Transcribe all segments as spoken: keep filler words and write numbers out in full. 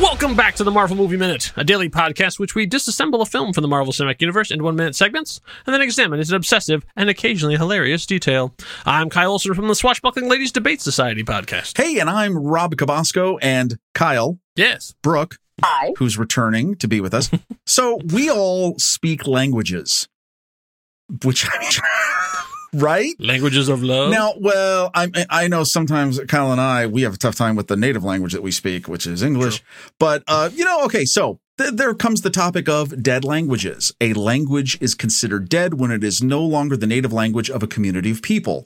Welcome back to the Marvel Movie Minute, a daily podcast which we disassemble a film from the Marvel Cinematic Universe into one-minute segments and then examine its obsessive and occasionally hilarious detail. I'm Kyle Olson from the Swashbuckling Ladies Debate Society podcast. Hey, and I'm Rob Cabosco, and Kyle. Yes. Brooke. Hi. Who's returning to be with us. So we all speak languages, which right? Languages of love. Now, well, I I know sometimes Kyle and I, we have a tough time with the native language that we speak, which is English. True. But, uh, you know, okay, so th- there comes the topic of dead languages. A language is considered dead when it is no longer the native language of a community of people.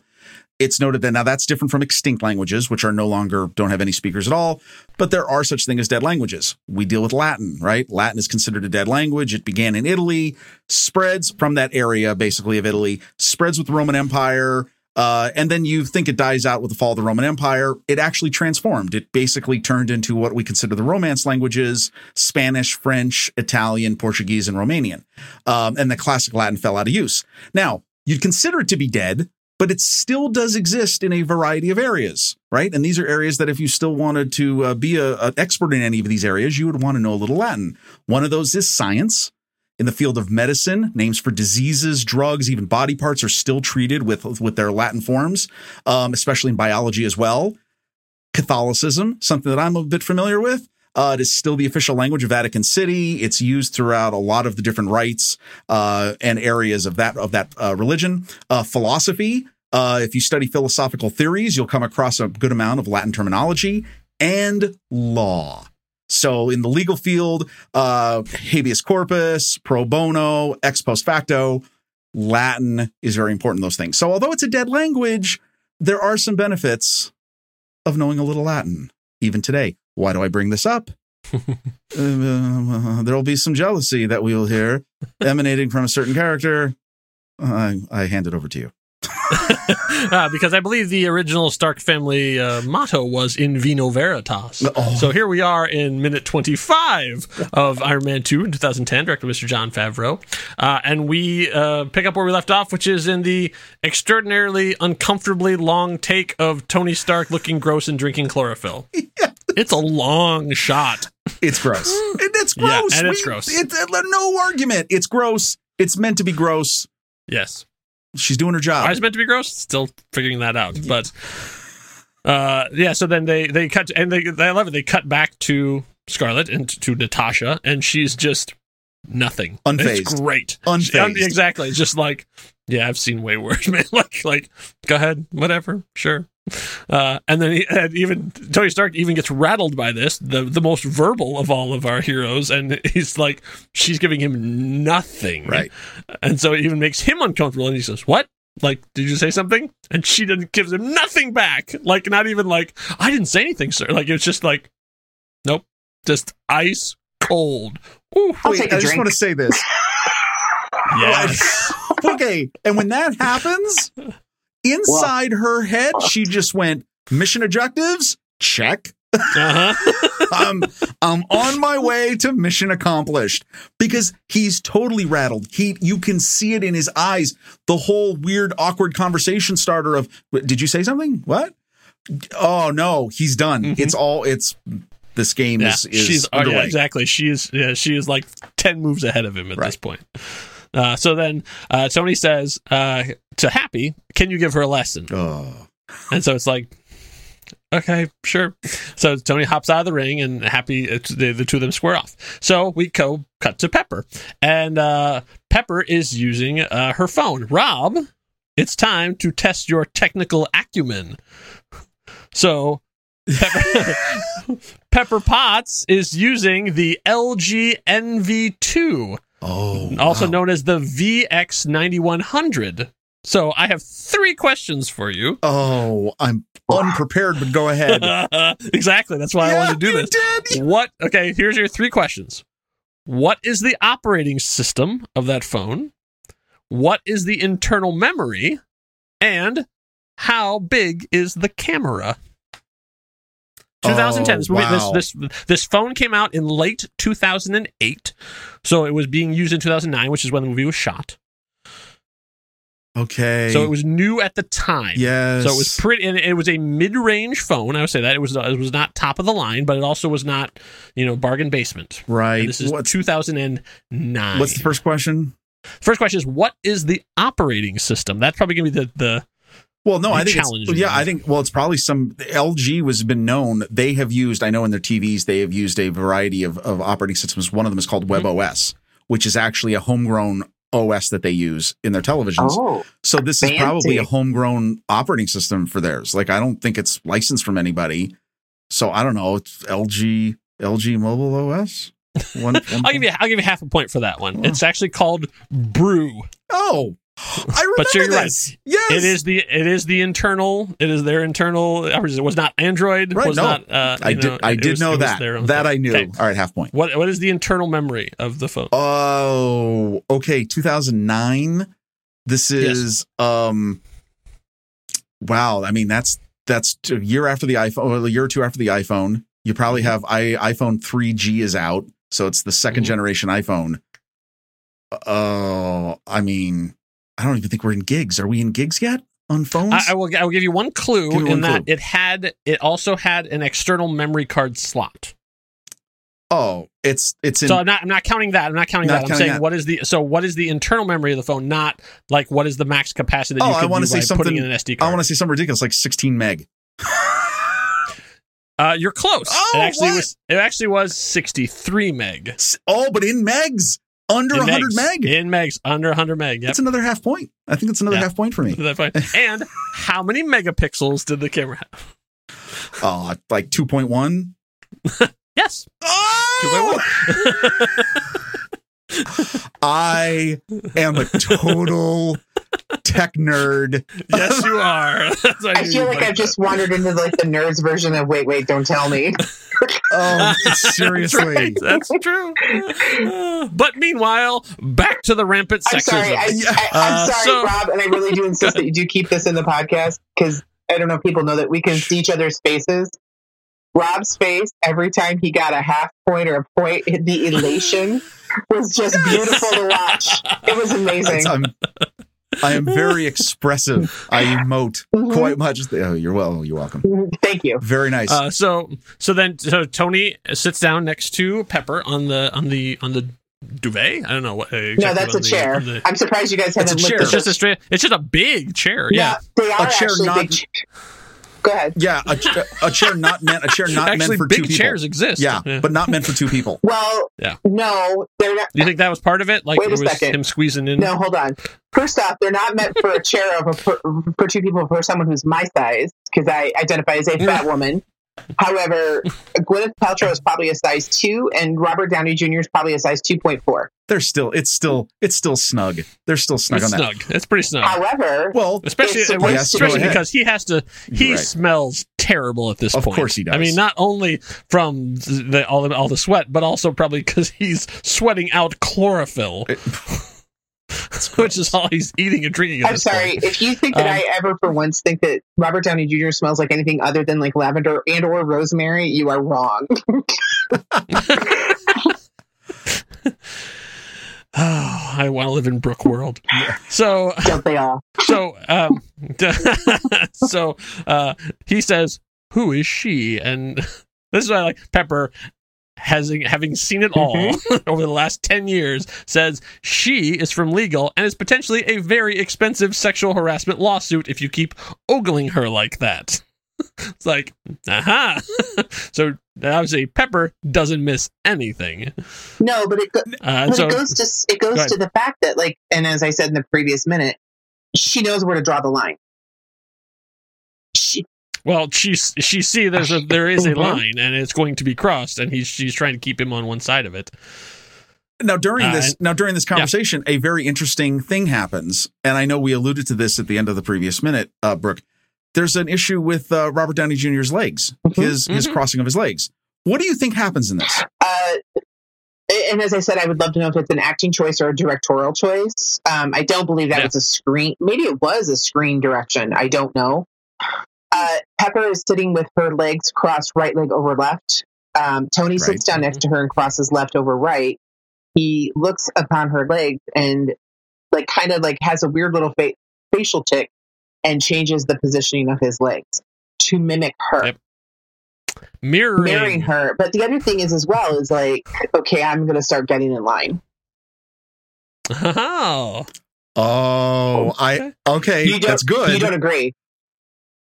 It's noted that now that's different from extinct languages, which are no longer, don't have any speakers at all, but there are such thing as dead languages. We deal with Latin, right? Latin is considered a dead language. It began in Italy, spreads from that area, basically, of Italy, spreads with the Roman Empire, uh, and then you think it dies out with the fall of the Roman Empire. It actually transformed. It basically turned into what we consider the Romance languages, Spanish, French, Italian, Portuguese, and Romanian. Um, and the classic Latin fell out of use. Now, you'd consider it to be dead, but it still does exist in a variety of areas, right? And these are areas that if you still wanted to uh, be an expert in any of these areas, you would want to know a little Latin. One of those is science. In the field of medicine, names for diseases, drugs, even body parts are still treated with, with their Latin forms, um, especially in biology as well. Catholicism, something that I'm a bit familiar with. Uh, it is still the official language of Vatican City. It's used throughout a lot of the different rites uh, and areas of that of that uh, religion. Uh, philosophy. Uh, if you study philosophical theories, you'll come across a good amount of Latin terminology. And law. So in the legal field, uh, habeas corpus, pro bono, ex post facto, Latin is very important in those things. So although it's a dead language, there are some benefits of knowing a little Latin, even today. Why do I bring this up? uh, uh, there will be some jealousy that we will hear emanating from a certain character. Uh, I, I hand it over to you. uh, because I believe the original Stark family uh, motto was in vino veritas. Oh. So here we are in minute twenty-five of Iron Man two in two thousand ten, directed by Mister Jon Favreau. Uh, and we uh, pick up where we left off, which is in the extraordinarily uncomfortably long take of Tony Stark looking gross and drinking chlorophyll. Yeah. It's a long shot. It's gross. And it's gross. Yeah, and it's we, gross. It's, it's, no argument. It's gross. It's meant to be gross. Yes. She's doing her job. Why is it meant to be gross? Still figuring that out. But uh, yeah, so then they, they cut, and they, I love it. They cut back to Scarlett and to Natasha, and she's just nothing. Unfazed. It's great. Unfazed. She, exactly. Just like, yeah, I've seen way worse, man. like, like, go ahead. Whatever. Sure. Uh, and then he, and even Tony Stark even gets rattled by this, the, the most verbal of all of our heroes, and he's like, she's giving him nothing, right? And so it even makes him uncomfortable, and he says, "What? Like, did you say something?" And she didn't gives him nothing back, like not even like, "I didn't say anything, sir." Like it's just like, nope, just ice cold. Ooh, I'll wait, take a I drink. Just want to say this. Yes. Okay, and when that happens. Inside wow. her head, she just went, mission objectives, check. Uh-huh. I'm, I'm on my way to mission accomplished because he's totally rattled. He, you can see it in his eyes. The whole weird, awkward conversation starter of, did you say something? What? Oh, no, he's done. Mm-hmm. It's all, it's, this game yeah. is, is She's underway. Yeah, exactly. She is, yeah, she is like ten moves ahead of him at right. this point. Uh, so then uh, Tony says uh, to Happy, can you give her a lesson? Oh. And so it's like, okay, sure. So Tony hops out of the ring and Happy, uh, the, the two of them square off. So we co cut to Pepper. And uh, Pepper is using uh, her phone. Rob, it's time to test your technical acumen. So Pepper, Pepper Potts is using the L G N V two. Oh, also wow. known as the V X ninety-one hundred. So I have three questions for you. Oh, I'm unprepared, but go ahead. Exactly. That's why yeah, I wanted to do this. Did. What? Okay, here's your three questions. What is the operating system of that phone? What is the internal memory? And how big is the camera? twenty ten. Oh, this, wow. this, this, this phone came out in late two thousand eight, so it was being used in two thousand nine, which is when the movie was shot. Okay. So it was new at the time. Yes. So it was pretty, and it was a mid-range phone. I would say that it was it was not top of the line, but it also was not, you know, bargain basement. Right. And this is what, two thousand nine. What's the first question? First question is, what is the operating system? That's probably going to be the the. Well, no, I think it's, yeah, I think well, it's probably some L G was been known. They have used, I know in their T Vs, they have used a variety of, of operating systems. One of them is called WebOS, mm-hmm. which is actually a homegrown O S that they use in their televisions. Oh, so this fancy. Is probably a homegrown operating system for theirs. Like, I don't think it's licensed from anybody. So I don't know. It's L G L G Mobile O S. One, one I'll give you. I'll give you half a point for that one. Oh. It's actually called Brew. Oh. I remember but you're this. Right. Yes, it is the it is the internal. It is their internal. It was not Android. Right. Was no, not, uh, I did. Know, I did was, know that. That phone. I knew. Okay. All right, half point. What what is the internal memory of the phone? Oh, okay. two thousand nine. This is. Yes. Um, wow. I mean, that's that's a year after the iPhone. A year or two after the iPhone. You probably have I, iPhone three G is out, so it's the second mm-hmm. generation iPhone. Oh, uh, I mean. I don't even think we're in gigs. Are we in gigs yet on phones? I, I will. I will give you one clue in one that clue. It had. It also had an external memory card slot. Oh, it's it's. In, so I'm not. I'm not counting that. I'm not counting not that. Counting I'm saying that. What is the so what is the internal memory of the phone? Not like what is the max capacity that oh, you can I do say by something, putting in an S D card. I want to say something ridiculous like sixteen meg. uh, you're close. Oh, it actually what? was. It actually was sixty-three meg. Oh, but in megs. Under one hundred meg in megs, under one hundred meg. Yep. That's another half point. I think that's another yep. half point for me. And how many megapixels did the camera have? Oh, uh, like two point one. Yes. Oh! two point one. I am a total tech nerd. Yes, you are. That's I feel like I've just wandered into like the nerds version of wait, wait, don't tell me. Oh, seriously. Right. That's true. Uh, but meanwhile, back to the rampant sexism. I'm sorry, I, I, I'm uh, sorry so, Rob, and I really do insist that you do keep this in the podcast, because I don't know if people know that we can see each other's faces. Rob's face, every time he got a half point or a point, the elation was just beautiful to watch. It was amazing. I am very expressive. I emote mm-hmm. quite much. Oh, you're well. You're welcome. Thank you. Very nice. Uh, so, so then, so Tony sits down next to Pepper on the on the on the duvet. I don't know what. Exactly no, that's a the, chair. The, I'm surprised you guys haven't looked at it. It's just a straight. It's just a big chair. Yeah, yeah. They are a chair not. Big chair. Go ahead. Yeah, a, a chair not meant. A chair not actually meant for two people. Big chairs exist. Yeah, yeah, but not meant for two people. Well, yeah. No, they're not. You think that was part of it? Like, wait a it was second. Him squeezing in. No, hold on. First off, they're not meant for a chair of a, for, for two people for someone who's my size, because I identify as a fat woman. However, Gwyneth Paltrow is probably a size two, and Robert Downey Junior is probably a size two point four. They're still, it's still, it's still snug. They're still snug it's on snug. that. It's pretty snug. However, well, especially especially because he has to. He right. smells terrible at this of point. Of course he does. I mean, not only from the, all the, all the sweat, but also probably because he's sweating out chlorophyll. It, which is all he's eating and drinking. I'm sorry. Point. If you think that um, I ever for once think that Robert Downey Junior smells like anything other than like lavender and or rosemary, you are wrong. Oh, I want to live in Brooke world. So don't they all? So, um, so uh, he says, "Who is she?" And this is why I like Pepper. Has, having seen it all mm-hmm. over the last ten years, says she is from legal and is potentially a very expensive sexual harassment lawsuit if you keep ogling her like that. It's like, aha. So obviously Pepper doesn't miss anything. No, but it, go- uh, but so, it goes to it goes go to the fact that, like, and as I said in the previous minute, she knows where to draw the line. She. Well, she she see there's a there is a line and it's going to be crossed, and he's she's trying to keep him on one side of it. Now during this uh, now during this conversation, yeah. a very interesting thing happens, and I know we alluded to this at the end of the previous minute, uh, Brooke. There's an issue with uh, Robert Downey Junior's legs, mm-hmm. his mm-hmm. his crossing of his legs. What do you think happens in this? Uh, and as I said, I would love to know if it's an acting choice or a directorial choice. Um, I don't believe that yeah. was a screen. Maybe it was a screen direction. I don't know. Uh, Pepper is sitting with her legs crossed, right leg over left. Um, Tony right. sits down next to her and crosses left over right. He looks upon her legs and, like, kind of like has a weird little fa- facial tic and changes the positioning of his legs to mimic her. Yep. Mirroring. Mirroring her. But the other thing is as well is like, okay, I'm going to start getting in line. Oh. Oh, I, okay, that's good. You don't agree.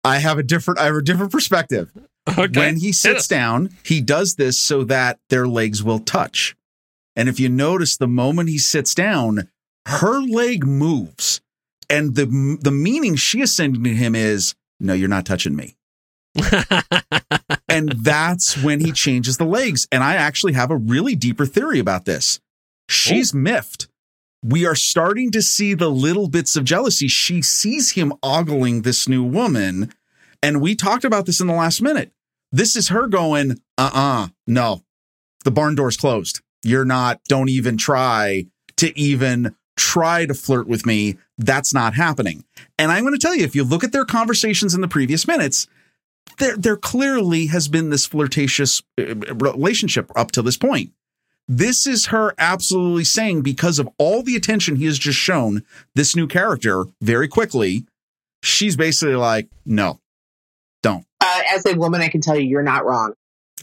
I have a different, I have a different perspective. Okay. When he sits down, he does this so that their legs will touch. And if you notice, the moment he sits down, her leg moves. And the the meaning she is sending to him is, no, you're not touching me. And that's when he changes the legs. And I actually have a really deeper theory about this. She's Ooh. miffed. We are starting to see the little bits of jealousy. She sees him ogling this new woman. And we talked about this in the last minute. This is her going, uh-uh, no, the barn door's closed. You're not, don't even try to even try to flirt with me. That's not happening. And I'm going to tell you, if you look at their conversations in the previous minutes, there, there clearly has been this flirtatious relationship up to this point. This is her absolutely saying, because of all the attention he has just shown this new character very quickly, she's basically like, no, don't. Uh, as a woman, I can tell you, you're not wrong.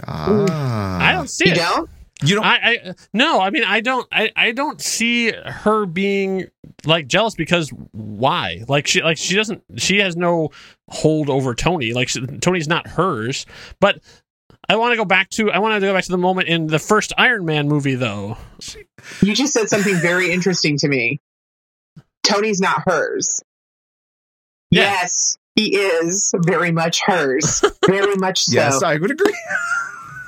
Ah. I don't see you it. You don't? You don't. I, I no. I mean, I don't. I, I don't see her being like jealous because why? Like she like she doesn't. She has no hold over Tony. Like she, Tony's not hers. But I want to go back to. I want to go back to the moment in the first Iron Man movie, though. You just said something very interesting to me. Tony's not hers. Yeah. Yes, he is very much hers. Very much so. Yes, I would agree.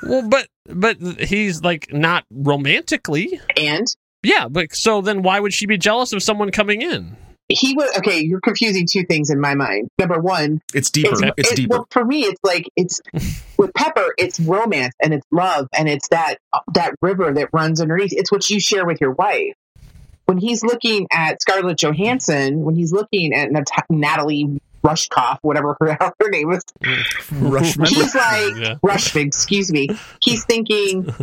Well, but but he's like not romantically, and yeah, but so then why would she be jealous of someone coming in? He would. Okay, you're confusing two things in my mind. Number one, it's deeper. It's, it's it, deeper. Well, for me, it's like it's with Pepper, it's romance and it's love and it's that that river that runs underneath. It's what you share with your wife. When he's looking at Scarlett Johansson, when he's looking at Nat- Natalie. Rushkoff, whatever her, her name is. Rushman. He's like, yeah. Rushman, excuse me. He's thinking,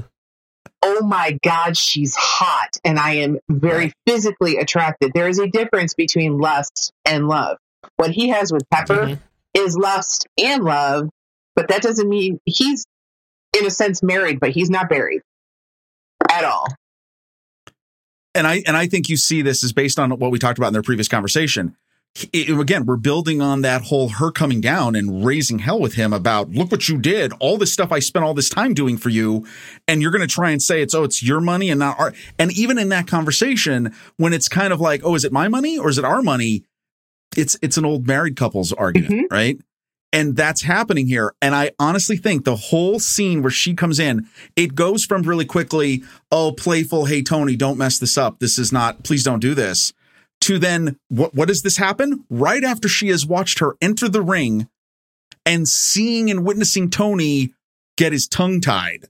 oh my God, she's hot. And I am very physically attracted. There is a difference between lust and love. What he has with Pepper mm-hmm. is lust and love, but that doesn't mean he's, in a sense, married, but he's not married at all. And I, and I think you see this is based on what we talked about in their previous conversation. It, again, we're building on that whole her coming down and raising hell with him about, look what you did, all this stuff I spent all this time doing for you, and you're going to try and say it's, oh, it's your money and not our. And even in that conversation, when it's kind of like, oh, is it my money or is it our money? It's it's an old married couple's argument, mm-hmm. right? And that's happening here. And I honestly think the whole scene where she comes in, it goes from really quickly, oh, playful, hey, Tony, don't mess this up. This is not, please don't do this. To then, what, what does this happen? Right after she has watched her enter the ring and seeing and witnessing Tony get his tongue tied,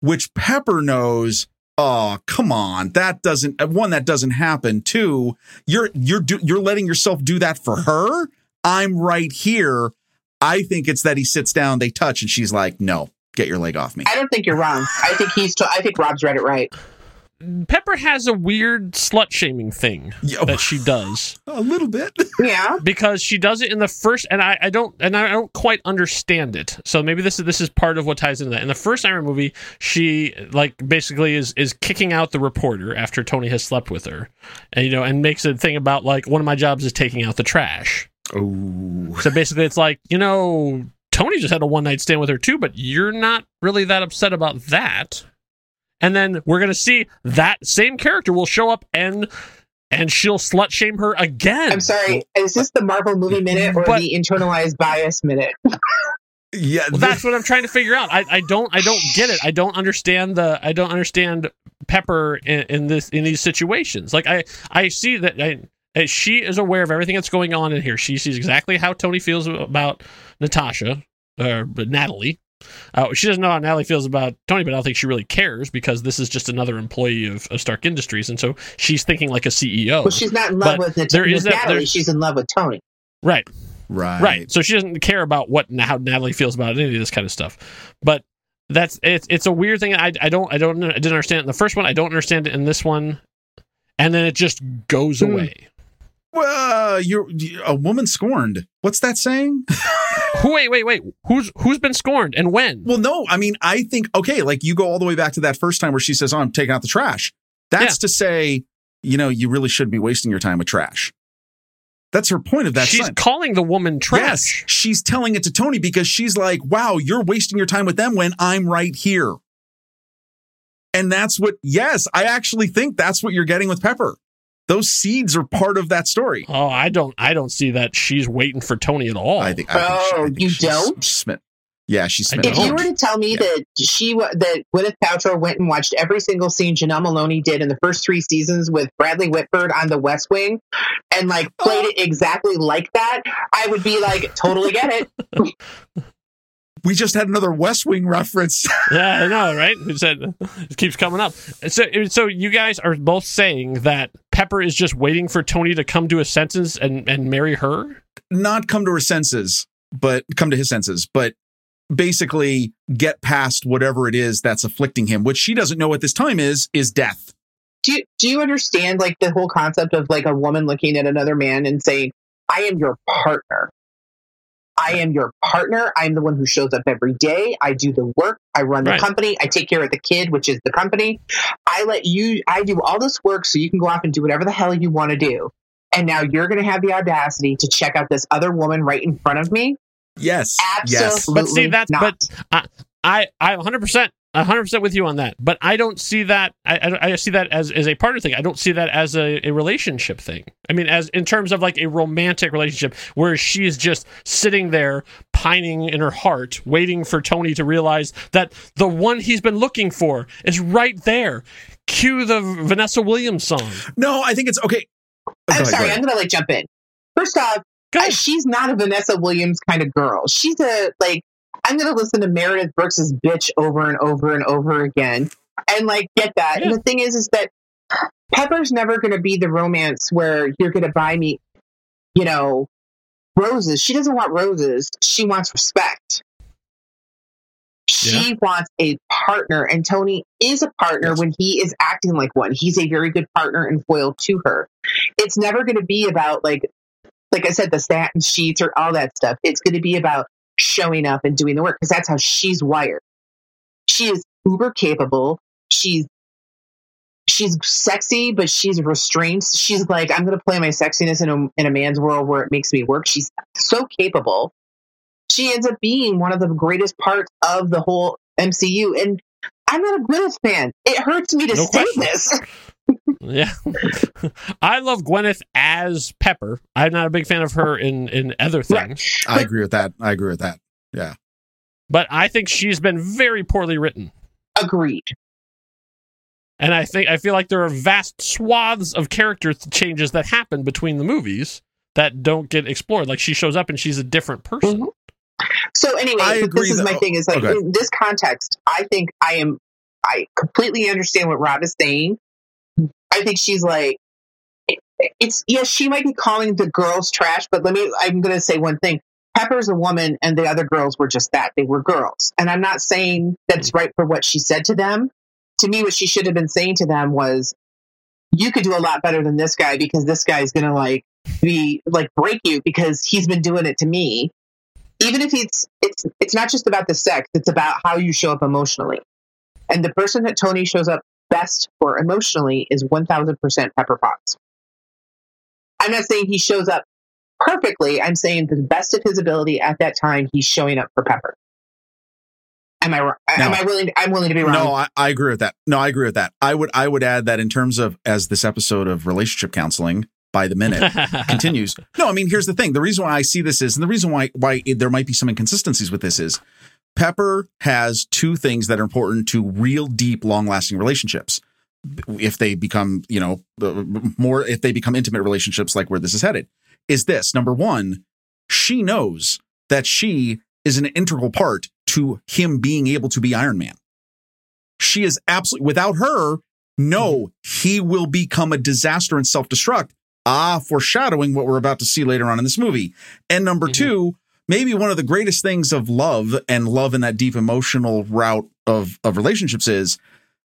which Pepper knows, oh, come on, that doesn't, one, that doesn't happen. Two, you're, you're, do, you're letting yourself do that for her. I'm right here. I think it's that he sits down, they touch, and she's like, no, get your leg off me. I don't think you're wrong. I think he's, t- I think Rob's read it right. Pepper has a weird slut-shaming thing Yo. that she does. A little bit. Yeah. Because she does it in the first, and I, I don't and I don't quite understand it. So maybe this is this is part of what ties into that. In the first Iron movie, she like basically is is kicking out the reporter after Tony has slept with her. And you know, and makes a thing about like, one of my jobs is taking out the trash. Oh. So basically it's like, you know, Tony just had a one-night stand with her too, but you're not really that upset about that. And then we're going to see that same character will show up and and she'll slut shame her again. I'm sorry. Is this the Marvel movie minute or but, the internalized bias minute? Yeah, well, that's what I'm trying to figure out. I, I don't I don't get it. I don't understand the I don't understand Pepper in, in this in these situations. Like I I see that I, she is aware of everything that's going on in here. She sees exactly how Tony feels about Natasha or uh, Natalie. Uh, she doesn't know how Natalie feels about Tony, but I don't think she really cares because this is just another employee of, of Stark Industries, and so she's thinking like a C E O. Well, she's not in love with, it, with Natalie; that, she's in love with Tony. Right, right, right. So she doesn't care about what how Natalie feels about any of this kind of stuff. But that's it's it's a weird thing. I I don't I don't I didn't understand it in the first one. I don't understand it in this one, and then it just goes mm. away. Well, you're a woman scorned. What's that saying? Wait, wait, wait. Who's who's been scorned and when? Well, no, I mean, I think, okay, like you go all the way back to that first time where she says, oh, I'm taking out the trash. That's yeah. to say, you know, you really shouldn't be wasting your time with trash. That's her point of that. She's sign. calling the woman trash. Yes, she's telling it to Tony because she's like, wow, you're wasting your time with them when I'm right here. And that's what, yes, I actually think that's what you're getting with Pepper. Those seeds are part of that story. Oh, I don't, I don't see that she's waiting for Tony at all. I think. I think oh, she, I think you don't? Smitten. Yeah, she's smitten. If you were to tell me yeah. that she, that Gwyneth Paltrow went and watched every single scene Janelle Maloney did in the first three seasons with Bradley Whitford on The West Wing, and like played oh. it exactly like that, I would be like, totally get it. We just had another West Wing reference. Yeah, I know, right? It said it keeps coming up. So, so you guys are both saying that Pepper is just waiting for Tony to come to his senses and, and marry her? Not come to her senses, but come to his senses, but basically get past whatever it is that's afflicting him, which she doesn't know at this time is, is death. Do you, do you understand like the whole concept of like a woman looking at another man and saying, I am your partner. I am your partner. I'm the one who shows up every day. I do the work. I run the right. company. I take care of the kid, which is the company. I let you, I do all this work so you can go off and do whatever the hell you want to do. And now you're going to have the audacity to check out this other woman right in front of me? Yes. Absolutely. Yes. But see, that's, not. but I, I, I one hundred percent. one hundred percent with you on that, but I don't see that. I, I, I see that as, as a partner thing. I don't see that as a, a relationship thing. I mean, as in terms of like a romantic relationship where she is just sitting there pining in her heart, waiting for Tony to realize that the one he's been looking for is right there. Cue the Vanessa Williams song. No, I think it's okay. Go I'm ahead, sorry. Go I'm going to like jump in. First off, uh, she's not a Vanessa Williams kind of girl. She's a like, I'm going to listen to Meredith Brooks's bitch over and over and over again and like get that. Yeah. And the thing is, is that Pepper's never going to be the romance where you're going to buy me, you know, roses. She doesn't want roses. She wants respect. She yeah. wants a partner. And Tony is a partner yes. when he is acting like one. He's a very good partner and foil to her. It's never going to be about like, like I said, the satin sheets or all that stuff. It's going to be about showing up and doing the work because that's how she's wired. She is uber capable. She's she's sexy, but she's restrained. She's like, I'm going to play my sexiness in a, in a man's world where it makes me work. She's so capable. She ends up being one of the greatest parts of the whole M C U. And I'm not a Gwyneth fan. It hurts me to no say question. this. Yeah, I love Gwyneth as Pepper. I'm not a big fan of her in, in other things. Right. I agree with that. I agree with that. Yeah. But I think she's been very poorly written. Agreed. And I think I feel like there are vast swaths of character changes that happen between the movies that don't get explored. Like she shows up and she's a different person. Mm-hmm. So anyway, this is though. my thing is like okay. in this context, I think I am I completely understand what Rob is saying. I think she's like, it's, yes, she might be calling the girls trash, but let me, I'm going to say one thing. Pepper's a woman and the other girls were just that. They were girls. And I'm not saying that's right for what she said to them. To me, what she should have been saying to them was, you could do a lot better than this guy because this guy is going to like be like break you because he's been doing it to me. Even if it's, it's, it's not just about the sex. It's about how you show up emotionally. And the person that Tony shows up best for emotionally is one thousand percent Pepper Potts. I'm not saying he shows up perfectly. I'm saying to the best of his ability at that time, he's showing up for Pepper. Am I wrong? No. Am I willing? To, I'm willing to be wrong. No, I, I agree with that. No, I agree with that. I would, I would add that in terms of as this episode of relationship counseling by the minute continues. No, I mean, here's the thing. The reason why I see this is, and the reason why, why it, there might be some inconsistencies with this is, Pepper has two things that are important to real deep, long-lasting relationships. If they become, you know, more, if they become intimate relationships, like where this is headed, is this. Number one, she knows that she is an integral part to him being able to be Iron Man. She is absolutely, without her, no, he will become a disaster and self-destruct. Ah, foreshadowing what we're about to see later on in this movie. And number mm-hmm. two, maybe one of the greatest things of love and love in that deep emotional route of, of relationships is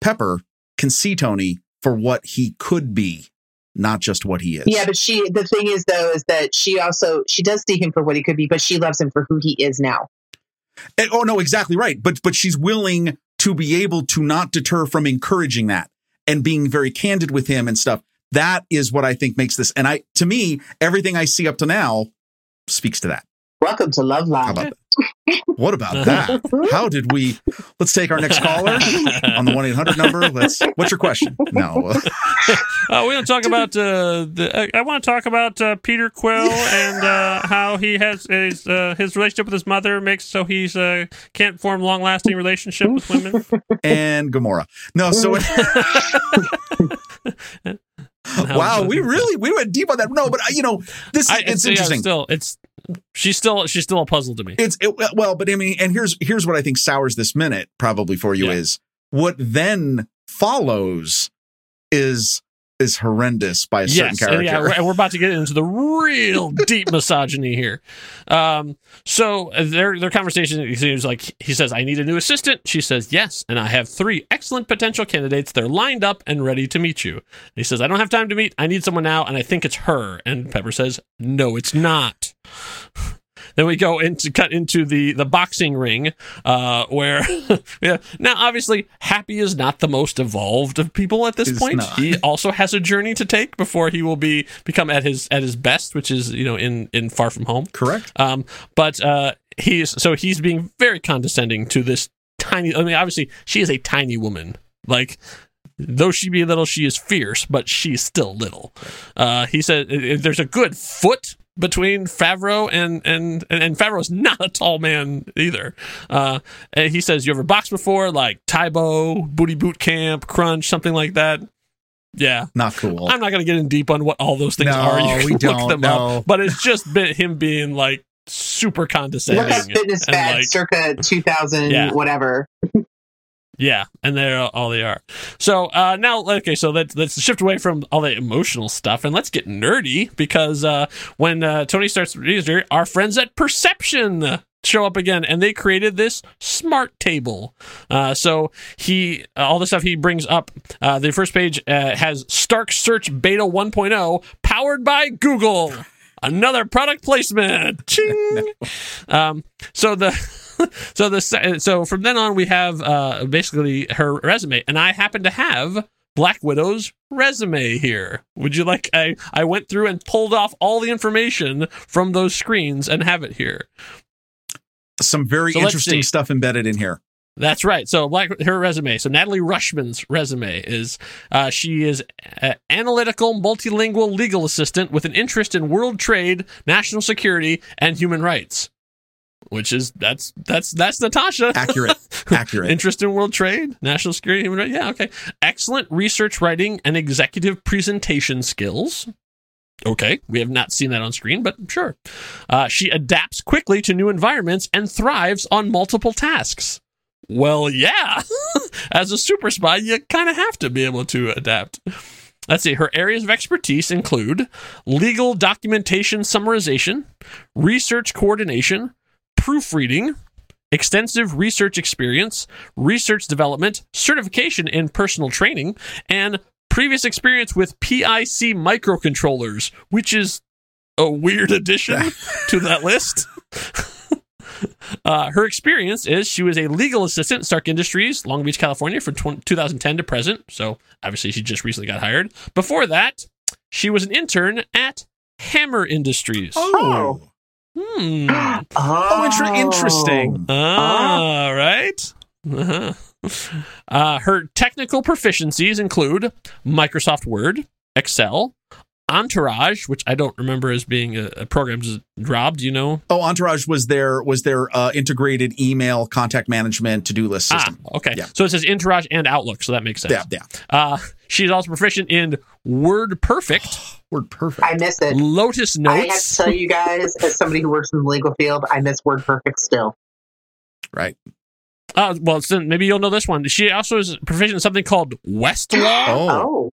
Pepper can see Tony for what he could be not just what he is. Yeah, but she, the thing is, though, is that she also, she does see him for what he could be, but she loves him for who he is now. And, oh, no, exactly right. But but she's willing to be able to not deter from encouraging that and being very candid with him and stuff. That is what I think makes this. And I, to me, everything I see up to now speaks to that. Welcome to Love Live. What about that? How did we, let's take our next caller on the one eight hundred number. Let's, what's your question? No. uh, we don't talk about, uh, the, I, I want to talk about uh, Peter Quill and uh, how he has his, uh, his relationship with his mother makes so he's uh, can't form long lasting relationship with women. And Gamora. No, so. It, wow, we really, we went deep on that. No, but you know, this, I, it's, it's interesting. Yeah, still, it's, She's still she's still a puzzle to me. It's it, well, but I mean, and here's here's what I think sours this minute probably for you yeah. is what then follows is is horrendous by a yes, certain character. Yeah, we're, we're about to get into the real deep misogyny here. Um, so their their conversation seems like he says, "I need a new assistant." She says, "Yes, and I have three excellent potential candidates. They're lined up and ready to meet you." And he says, "I don't have time to meet. I need someone now, and I think it's her." And Pepper says, "No, it's not." Then we go into cut into the, the boxing ring, uh, where yeah. Now obviously Happy is not the most evolved of people at this it's point. Not. He also has a journey to take before he will be become at his at his best, which is, you know, in, in Far From Home. Correct. Um, but uh, he's so he's being very condescending to this tiny. I mean, obviously she is a tiny woman. Like, though she be little, she is fierce, but she's still little. Uh, he said there's a good foot between Favreau and and and Favreau's not a tall man either. Uh, and he says, "You ever boxed before? Like Taibo, Booty Boot Camp, Crunch, something like that." Yeah, not cool. I'm not going to get in deep on what all those things no, are. You can we look don't, them no. up. But it's just been him being like super condescending. Look at Fitness Fad, like, circa two thousand, yeah. whatever. Yeah, and they're all they are. So uh, now, okay, so let's, let's shift away from all the emotional stuff, and let's get nerdy, because uh, when uh, Tony starts, our friends at Perception show up again, and they created this smart table. Uh, so he, uh, all the stuff he brings up, uh, the first page uh, has Stark Search Beta one point oh, powered by Google. Another product placement. Ching. Um, so the... So the so from then on we have uh, basically her resume, and I happen to have Black Widow's resume here. Would you like? I I went through and pulled off all the information from those screens and have it here. Some very so interesting stuff embedded in here. That's right. So Black, her resume. So Natalie Rushman's resume is uh, she is an analytical, multilingual legal assistant with an interest in world trade, national security, and human rights. Which is that's that's that's Natasha. Accurate, accurate. Interest in world trade, national security, human rights. Yeah, okay. Excellent research writing and executive presentation skills. Okay, we have not seen that on screen, but sure. Uh, she adapts quickly to new environments and thrives on multiple tasks. Well, yeah. As a super spy, you kind of have to be able to adapt. Let's see, her areas of expertise include legal documentation summarization, research coordination, proofreading, extensive research experience, research development, certification in personal training, and previous experience with P I C microcontrollers, which is a weird addition to that list. Uh, her experience is she was a legal assistant at Stark Industries, Long Beach, California, from twenty ten to present. So obviously she just recently got hired. Before that, she was an intern at Hammer Industries. Oh, oh. Hmm. Oh, oh inter- interesting. Ah, oh. right. Uh-huh. Uh, her technical proficiencies include Microsoft Word, Excel, Entourage, which I don't remember as being a, a program. Rob, do you know? Oh, Entourage was their was their uh, integrated email contact management to-do list system. Ah, okay. Yeah. So it says Entourage and Outlook, so that makes sense. Yeah, yeah. Uh, she's also proficient in Word Perfect. Word Perfect. I miss it. Lotus Notes. I have to tell you guys, as somebody who works in the legal field, I miss Word Perfect still. Right. Uh, well, so maybe you'll know this one. She also is proficient in something called Westlaw. Oh.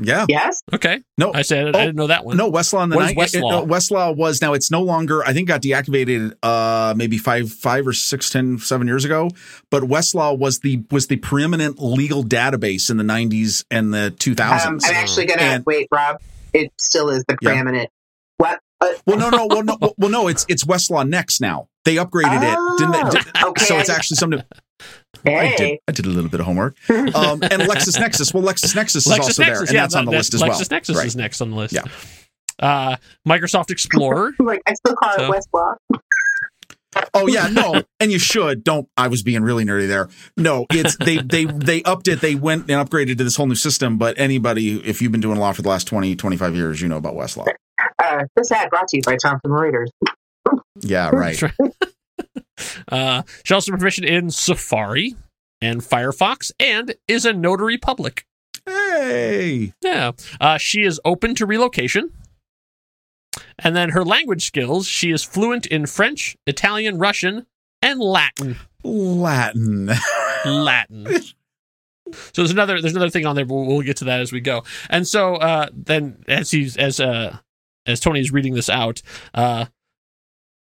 Yeah. Yes. Okay. No, I said oh, I didn't know that one. No, Westlaw in the night. Westlaw? It, it, Westlaw was now it's no longer. I think got deactivated uh, maybe five, five or six, ten, seven years ago. But Westlaw was the was the preeminent legal database in the nineties and the two thousands. Um, I'm actually gonna and, wait, Rob. It still is the preeminent. Yeah. What? Uh, well, no, no, well, no, well, no. It's it's Westlaw Next now. They upgraded oh, it, didn't they? Did, okay. So it's actually something. Hey. I did. I did a little bit of homework. Um, and LexisNexis. Well, LexisNexis is LexisNexis, also there, and yeah, that's no, on the that's, list as well. LexisNexis right. is next on the list. Yeah. Uh, Microsoft Explorer. Like I still call so. it Westlaw. Oh yeah, no, and you should don't. I was being really nerdy there. No, it's they they they upped it. They went and upgraded to this whole new system. But anybody, if you've been doing law for the last twenty, twenty-five years, you know about Westlaw. Uh, this ad brought to you by Thomson Reuters. Yeah, right. Uh, she's also proficient in Safari and Firefox and is a notary public. Hey! Yeah. Uh, she is open to relocation. And then her language skills, she is fluent in French, Italian, Russian, and Latin. Latin. Latin. So there's another there's another thing on there, but we'll get to that as we go. And so uh, then as he's as uh as Tony is reading this out, uh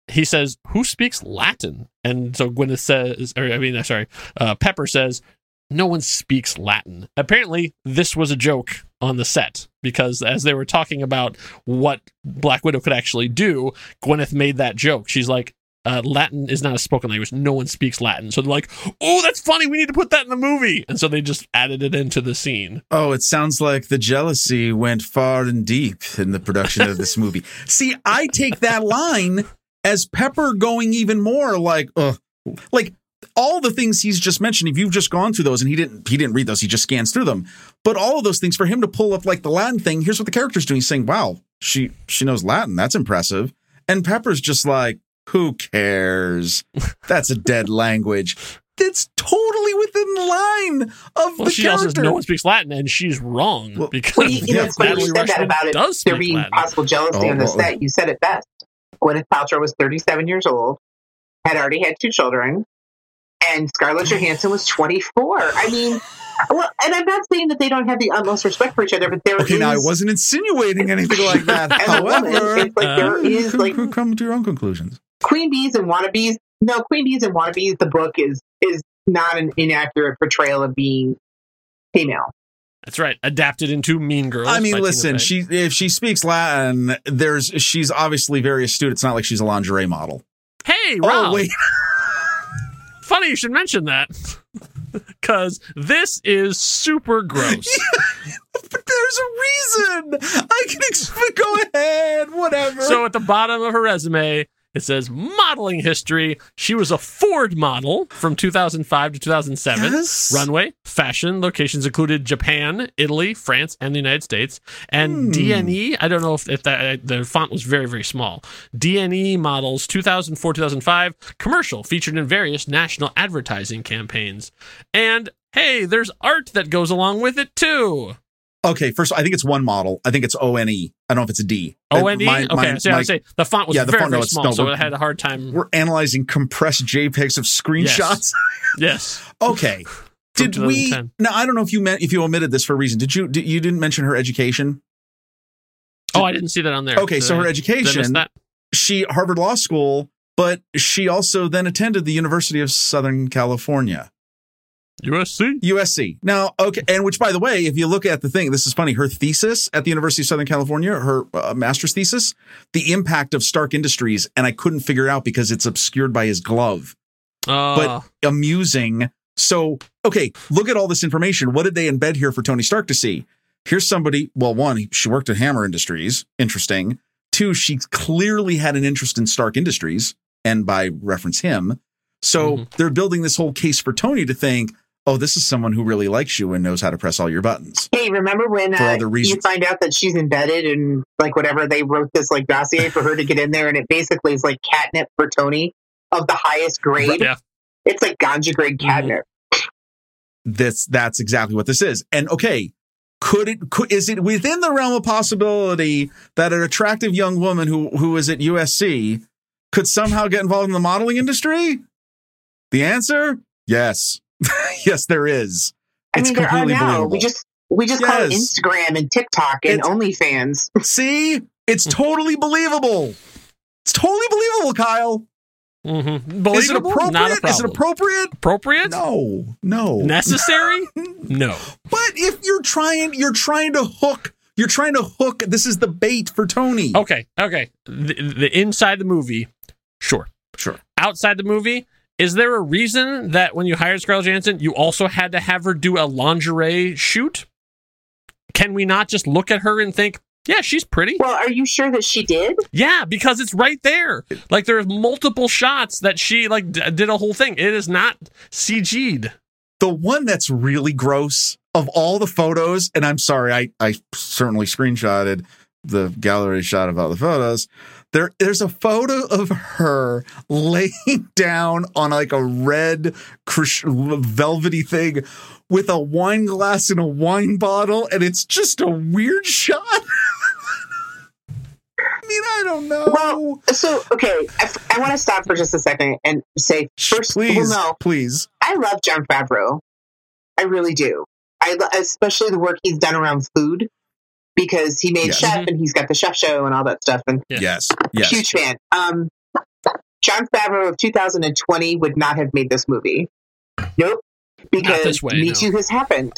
he says, "Who speaks Latin?" And so Gwyneth says, or I mean, sorry, uh, Pepper says, "No one speaks Latin." Apparently, this was a joke on the set because as they were talking about what Black Widow could actually do, Gwyneth made that joke. She's like, uh, "Latin is not a spoken language. No one speaks Latin." So they're like, "Oh, that's funny. We need to put that in the movie." And so they just added it into the scene. Oh, it sounds like the jealousy went far and deep in the production of this movie. See, I take that line as Pepper going even more like, uh, like all the things he's just mentioned, if you've just gone through those and he didn't, he didn't read those, he just scans through them. But all of those things for him to pull up like the Latin thing, here's what the character's doing. He's saying, wow, she, she knows Latin. That's impressive. And Pepper's just like, who cares? That's a dead language. That's totally within the line of well, the she character. Also says no one speaks Latin, and she's wrong. Well, because well, you, you yeah, know, you said that about it, there being Latin. Possible jealousy oh, on the well, set. You said it best. Gwyneth Paltrow was thirty-seven years old, had already had two children, and Scarlett Johansson was twenty-four. I mean, well, and I'm not saying that they don't have the utmost respect for each other, but there okay, is... Okay, now I wasn't insinuating anything like that. However, woman, it's like uh, there is like... Come to your own conclusions. Queen Bees and Wannabes... No, Queen Bees and Wannabes, the book, is is not an inaccurate portrayal of being female. That's right. Adapted into Mean Girls. I mean, listen, she if she speaks Latin, there's she's obviously very astute. It's not like she's a lingerie model. Hey, Rob. Oh, wait. Funny you should mention that, because this is super gross. Yeah, but there's a reason. I can exp- go ahead, whatever. So at the bottom of her resume, it says modeling history. She was a Ford model from two thousand five to two thousand seven. Yes. Runway, fashion. Locations included Japan, Italy, France, and the United States. And mm. D N E, I don't know if, if that, the font was very, very small. D N E models two thousand four to two thousand five. Commercial, featured in various national advertising campaigns. And, hey, there's art that goes along with it, too. Okay, first, I think it's one model. I think it's O N E. I don't know if it's a D. O N E? My, okay, my, so my, I say the font was yeah, very, font, very no, small, no, so it had a hard time. We're analyzing compressed JPEGs of screenshots? Yes. yes. Okay. Did we... Now, I don't know if you meant, if you omitted this for a reason. Did you did, You didn't mention her education? Did, oh, I didn't see that on there. Okay, did so I, her education, she Harvard Law School, but she also then attended the University of Southern California. U S C? U S C. Now, okay, and which, by the way, if you look at the thing, this is funny, her thesis at the University of Southern California, her uh, master's thesis, the impact of Stark Industries, and I couldn't figure it out because it's obscured by his glove. Uh. But amusing. So, okay, look at all this information. What did they embed here for Tony Stark to see? Here's somebody, well, one, she worked at Hammer Industries. Interesting. Two, she clearly had an interest in Stark Industries, and by reference him. So mm-hmm. they're building this whole case for Tony to think, oh, this is someone who really likes you and knows how to press all your buttons. Hey, remember when uh, you find out that she's embedded and like whatever, they wrote this like dossier for her to get in there, and it basically is like catnip for Tony of the highest grade. Yeah. It's like ganja grade catnip. That's that's exactly what this is. And okay, could it could, is it within the realm of possibility that an attractive young woman who who is at U S C could somehow get involved in the modeling industry? The answer? Yes. Yes, there is. I it's mean, completely believable. We just We just yes. call it Instagram and TikTok and it's, OnlyFans. See? It's totally believable. It's totally believable, Kyle. Mm-hmm. Believable? Is it appropriate? Not a problem. Is it appropriate? Appropriate? No. No. Necessary? No. But if you're trying, you're trying to hook. You're trying to hook. This is the bait for Tony. Okay. Okay. The, the inside the movie. Sure. Sure. Outside the movie. Is there a reason that when you hired Scarlett Johansson, you also had to have her do a lingerie shoot? Can we not just look at her and think, yeah, she's pretty? Well, are you sure that she did? Yeah, because it's right there. Like, there are multiple shots that she, like, d- did a whole thing. It is not C G'd. The one that's really gross of all the photos, and I'm sorry, I, I certainly screenshotted the gallery shot of all the photos. There, there's a photo of her laying down on like a red velvety thing with a wine glass and a wine bottle, and it's just a weird shot. I mean, I don't know. Well, so, okay, I, I want to stop for just a second and say, first, please, well, no, please. I love Jon Favreau. I really do. I lo- especially the work he's done around food. Because he made yes. Chef, and he's got the Chef Show and all that stuff. And yes, yes. Huge fan. Um, Jon Favreau of two thousand twenty would not have made this movie. Nope. Because way, Me no. Too has happened.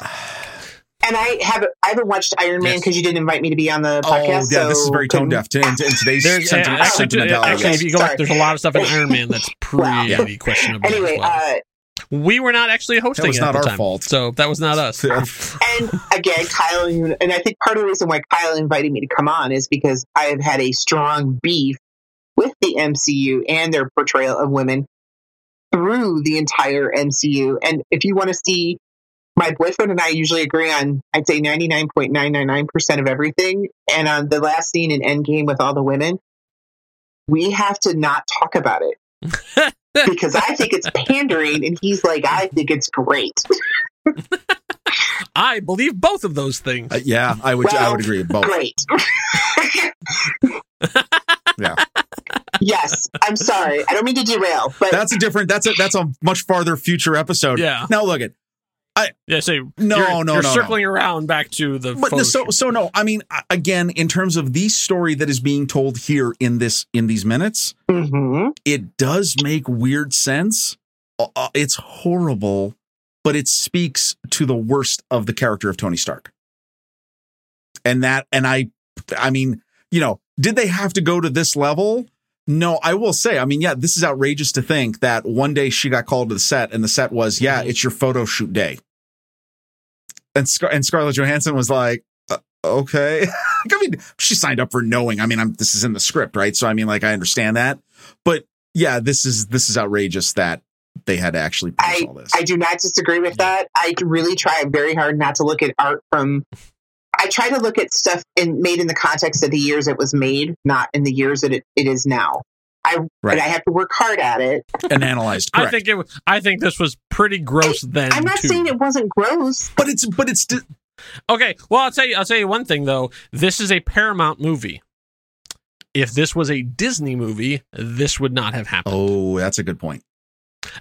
And I haven't, I haven't watched Iron Man because yes. you didn't invite me to be on the podcast. Oh, yeah, so this is very tone-deaf to, to today's sentiment. Actually, sentiment actually, actually if you go back, there's a lot of stuff in Iron Man that's pretty well, yeah. questionable. Anyway, well. uh... We were not actually hosting it. That was it not at the our time, fault. So that was not us. And again, Kyle, and I think part of the reason why Kyle invited me to come on is because I have had a strong beef with the M C U and their portrayal of women through the entire M C U. And if you want to see, my boyfriend and I usually agree on, I'd say ninety-nine point nine nine nine percent of everything. And on the last scene in Endgame with all the women, we have to not talk about it. Because I think it's pandering, and he's like, I think it's great. I believe both of those things. Uh, yeah, I would. Well, I would agree with both. Great. Yeah. Yes, I'm sorry. I don't mean to derail, but that's a different. That's a that's a much farther future episode. Yeah. Now look at. I, yeah, so no, you're, no, no, you're circling no. around back to the. But so, so no. I mean, again, in terms of the story that is being told here in this in these minutes, mm-hmm. it does make weird sense. Uh, it's horrible, but it speaks to the worst of the character of Tony Stark. And that, and I, I mean, you know, did they have to go to this level? No, I will say, I mean, yeah, this is outrageous to think that one day she got called to the set, and the set was, yeah, it's your photo shoot day. And, Scar- and Scarlett Johansson was like, uh, okay. I mean, she signed up for knowing. I mean, I'm, this is in the script, right? So, I mean, like, I understand that. But, yeah, this is this is outrageous that they had to actually produce I, all this. I do not disagree with that. I really try very hard not to look at art from... I try to look at stuff in, made in the context of the years it was made, not in the years that it, it is now. I right. And I have to work hard at it and analyze. I think it. I think this was pretty gross. I, then I'm not too. saying it wasn't gross, but it's but it's di- okay. Well, I'll tell you. I'll tell you one thing though. This is a Paramount movie. If this was a Disney movie, this would not have happened. Oh, that's a good point.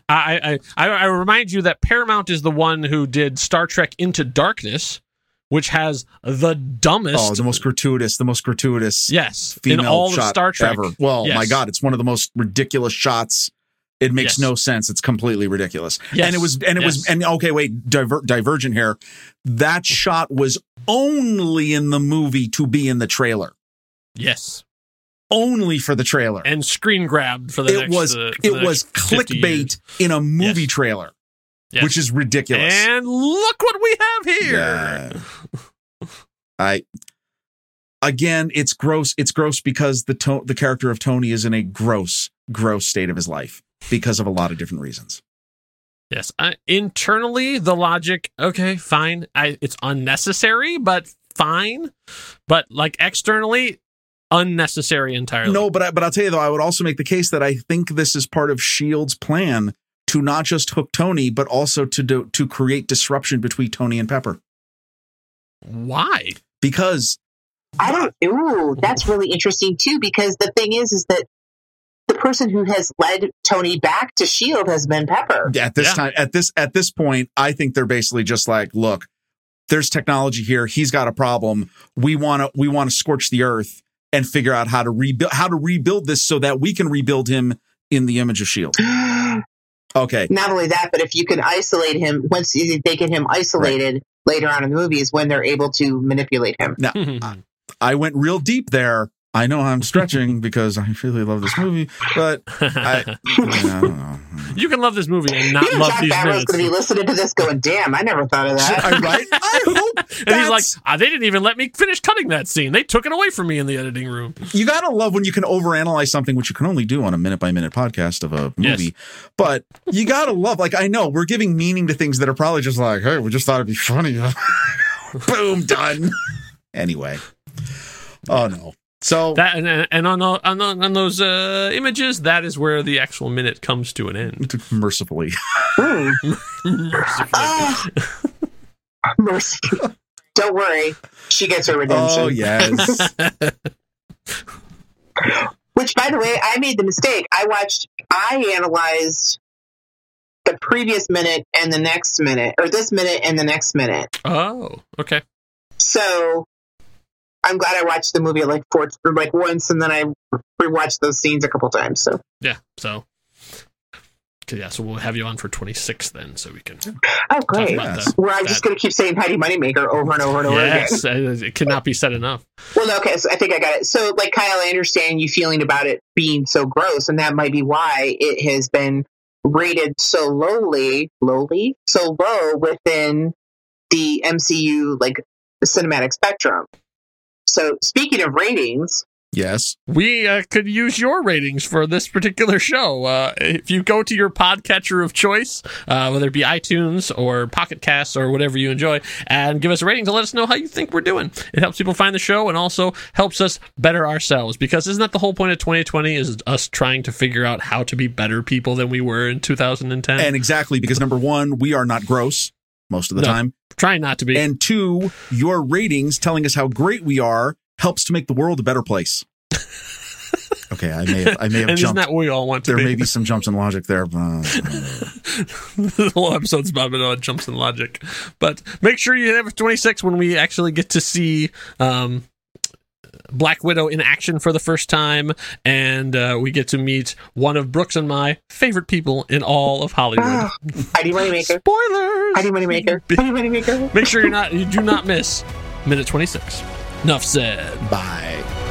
I I I, I remind you that Paramount is the one who did Star Trek Into Darkness. Which has the dumbest, oh, the most gratuitous, the most gratuitous, yes, female in all shot of Star Trek ever. Well, yes. My God, it's one of the most ridiculous shots. It makes yes. no sense. It's completely ridiculous. Yes. And it was, and it yes. was, and okay, wait, diver, divergent here. That shot was only in the movie to be in the trailer. Yes, only for the trailer and screen grabbed for the. It next, was uh, for it the was clickbait in a movie yes. trailer. Yes. Which is ridiculous. And look what we have here. Yeah. I again, it's gross. It's gross because the to- the character of Tony is in a gross, gross state of his life because of a lot of different reasons. Yes, uh, internally the logic. Okay, fine. I, it's unnecessary, but fine. But like externally, unnecessary entirely. No, but I, but I'll tell you though, I would also make the case that I think this is part of S H I E L D's plan. To not just hook Tony, but also to do, to create disruption between Tony and Pepper. Why? Because I don't. Ooh, that's really interesting too. Because the thing is, is that the person who has led Tony back to S H I E L D has been Pepper. At this yeah. time, at this at this point, I think they're basically just like, look, there's technology here. He's got a problem. We want to we want to scorch the earth and figure out how to rebuild how to rebuild this so that we can rebuild him in the image of S H I E L D. Okay. Not only that, but if you can isolate him, once you, they get him isolated right. later on in the movies, when they're able to manipulate him. Now, I, I went real deep there. I know I'm stretching because I really love this movie, but I, I, mean, I don't know. You can love this movie and not you know, love John these Favreau's minutes. Going to be listening to this, going, "Damn, I never thought of that." I, right? I hope. That's... And he's like, oh, "They didn't even let me finish cutting that scene. They took it away from me in the editing room." You gotta love when you can overanalyze something, which you can only do on a minute-by-minute podcast of a movie. Yes. But you gotta love. Like, I know we're giving meaning to things that are probably just like, "Hey, we just thought it'd be funny." Boom, done. Anyway, oh no. So that and, and on, all, on on those uh, images, that is where the actual minute comes to an end. Mercifully, mercifully, uh, mercy. Don't worry, she gets her redemption. Oh yes. Which, by the way, I made the mistake. I watched. I analyzed the previous minute and the next minute, or this minute and the next minute. Oh, okay. So. I'm glad I watched the movie like four, like once, and then I rewatched those scenes a couple times. So yeah, so okay, yeah, so we'll have you on for twenty-six then, so we can. Oh great! Yes. Where I'm that. just going to keep saying Heidi Moneymaker over and over and over yes, again. Yes, it cannot be said enough. Well, no, okay, so I think I got it. So, like Kyle, I understand you feeling about it being so gross, and that might be why it has been rated so lowly, lowly, so low within the M C U like cinematic spectrum. So speaking of ratings, yes, we uh, could use your ratings for this particular show. Uh, if you go to your podcatcher of choice, uh, whether it be iTunes or Pocket Casts or whatever you enjoy, and give us a rating to let us know how you think we're doing. It helps people find the show and also helps us better ourselves, because isn't that the whole point of twenty twenty is us trying to figure out how to be better people than we were in two thousand ten? And exactly, because number one, we are not gross. Most of the no, time. Trying not to be. And two, your ratings telling us how great we are helps to make the world a better place. Okay, I may have, I may have and jumped. Isn't that what we all want to there be? There may be some jumps in logic there. The whole episode's about jumps in logic. But make sure you have twenty-six when we actually get to see... Um, Black Widow in action for the first time, and uh, we get to meet one of Brooke's and my favorite people in all of Hollywood. Ah, Heidi Moneymaker. Spoilers. Heidi Moneymaker. Heidi Moneymaker. Make sure you're not, you do not miss minute twenty-six. Enough said. Bye.